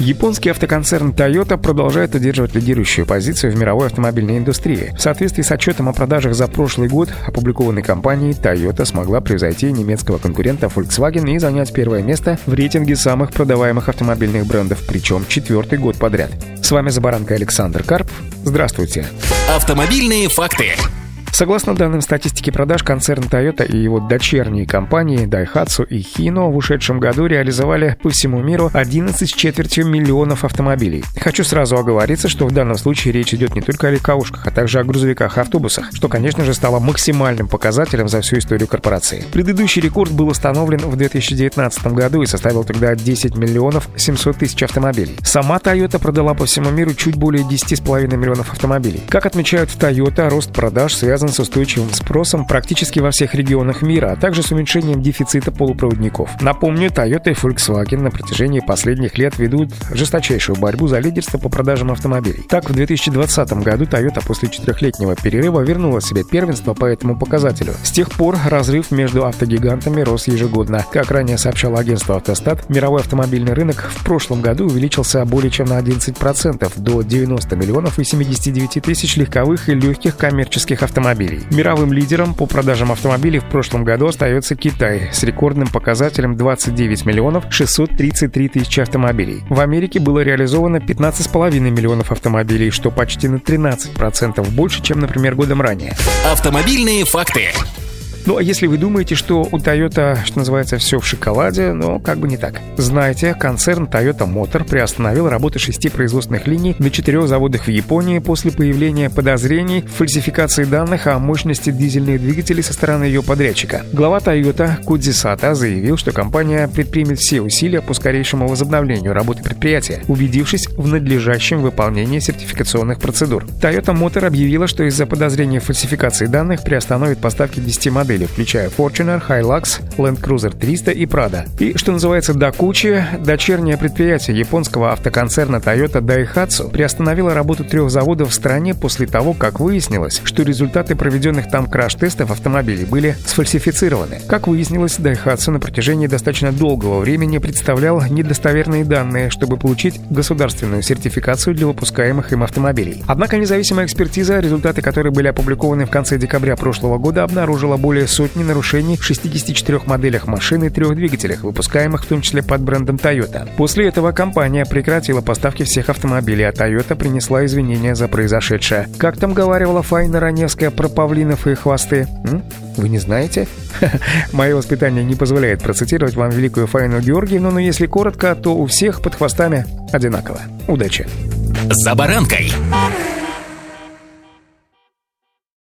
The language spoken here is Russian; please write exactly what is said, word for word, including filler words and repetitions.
Японский автоконцерн Toyota продолжает одерживать лидирующую позицию в мировой автомобильной индустрии. В соответствии с отчетом о продажах за прошлый год, опубликованной компанией, Toyota смогла превзойти немецкого конкурента Volkswagen и занять первое место в рейтинге самых продаваемых автомобильных брендов, причем четвертый год подряд. С вами «За баранкой» Александр Карп. Здравствуйте. Автомобильные факты. Согласно данным статистики продаж, концерн Toyota и его дочерние компании Daihatsu и Hino в ушедшем году реализовали по всему миру одиннадцать с четвертью миллионов автомобилей. Хочу сразу оговориться, что в данном случае речь идет не только о легковушках, а также о грузовиках и автобусах, что, конечно же, стало максимальным показателем за всю историю корпорации. Предыдущий рекорд был установлен в две тысячи девятнадцатом году и составил тогда десять миллионов семьсот тысяч автомобилей. Сама Toyota продала по всему миру чуть более десять с половиной миллионов автомобилей. Как отмечают в Toyota, рост продаж связан с устойчивым спросом практически во всех регионах мира, а также с уменьшением дефицита полупроводников. Напомню, Toyota и Volkswagen на протяжении последних лет ведут жесточайшую борьбу за лидерство по продажам автомобилей. Так, в две тысячи двадцатом году Toyota после четырехлетнего перерыва вернула себе первенство по этому показателю. С тех пор разрыв между автогигантами рос ежегодно. Как ранее сообщало агентство «Автостат», мировой автомобильный рынок в прошлом году увеличился более чем на одиннадцать процентов, до девяносто миллионов и семьдесят девять тысяч легковых и легких коммерческих автомобилей. Мировым лидером по продажам автомобилей в прошлом году остается Китай с рекордным показателем двадцать девять миллионов шестьсот тридцать три тысячи автомобилей. В Америке было реализовано пятнадцать с половиной миллионов автомобилей, что почти на тринадцать процентов больше, чем, например, годом ранее. Автомобильные факты. Ну а если вы думаете, что у Toyota, что называется, все в шоколаде, но как бы не так. Знаете, концерн Toyota Motor приостановил работу шести производственных линий на четырех заводах в Японии после появления подозрений в фальсификации данных о мощности дизельных двигателей со стороны ее подрядчика. Глава Toyota Kudzi Sata заявил, что компания предпримет все усилия по скорейшему возобновлению работы предприятия, убедившись в надлежащем выполнении сертификационных процедур. Toyota Motor объявила, что из-за подозрения в фальсификации данных приостановит поставки десяти моделей, включая Fortuner, Hilux, Land Cruiser триста и Prada. И, что называется, до кучи, дочернее предприятие японского автоконцерна Toyota Daihatsu приостановило работу трех заводов в стране после того, как выяснилось, что результаты проведенных там краш-тестов автомобилей были сфальсифицированы. Как выяснилось, Daihatsu на протяжении достаточно долгого времени представлял недостоверные данные, чтобы получить государственную сертификацию для выпускаемых им автомобилей. Однако независимая экспертиза, результаты которой были опубликованы в конце декабря прошлого года, обнаружила более сотни нарушений в шестидесяти четырёх моделях машин и трех двигателях, выпускаемых в том числе под брендом Toyota. После этого компания прекратила поставки всех автомобилей, а Toyota принесла извинения за произошедшее. Как там говорила Фаина Раневская про павлинов и хвосты? М? Вы не знаете? Мое воспитание не позволяет процитировать вам великую Фаину Георгиевну, но если коротко, то у всех под хвостами одинаково. Удачи! За баранкой!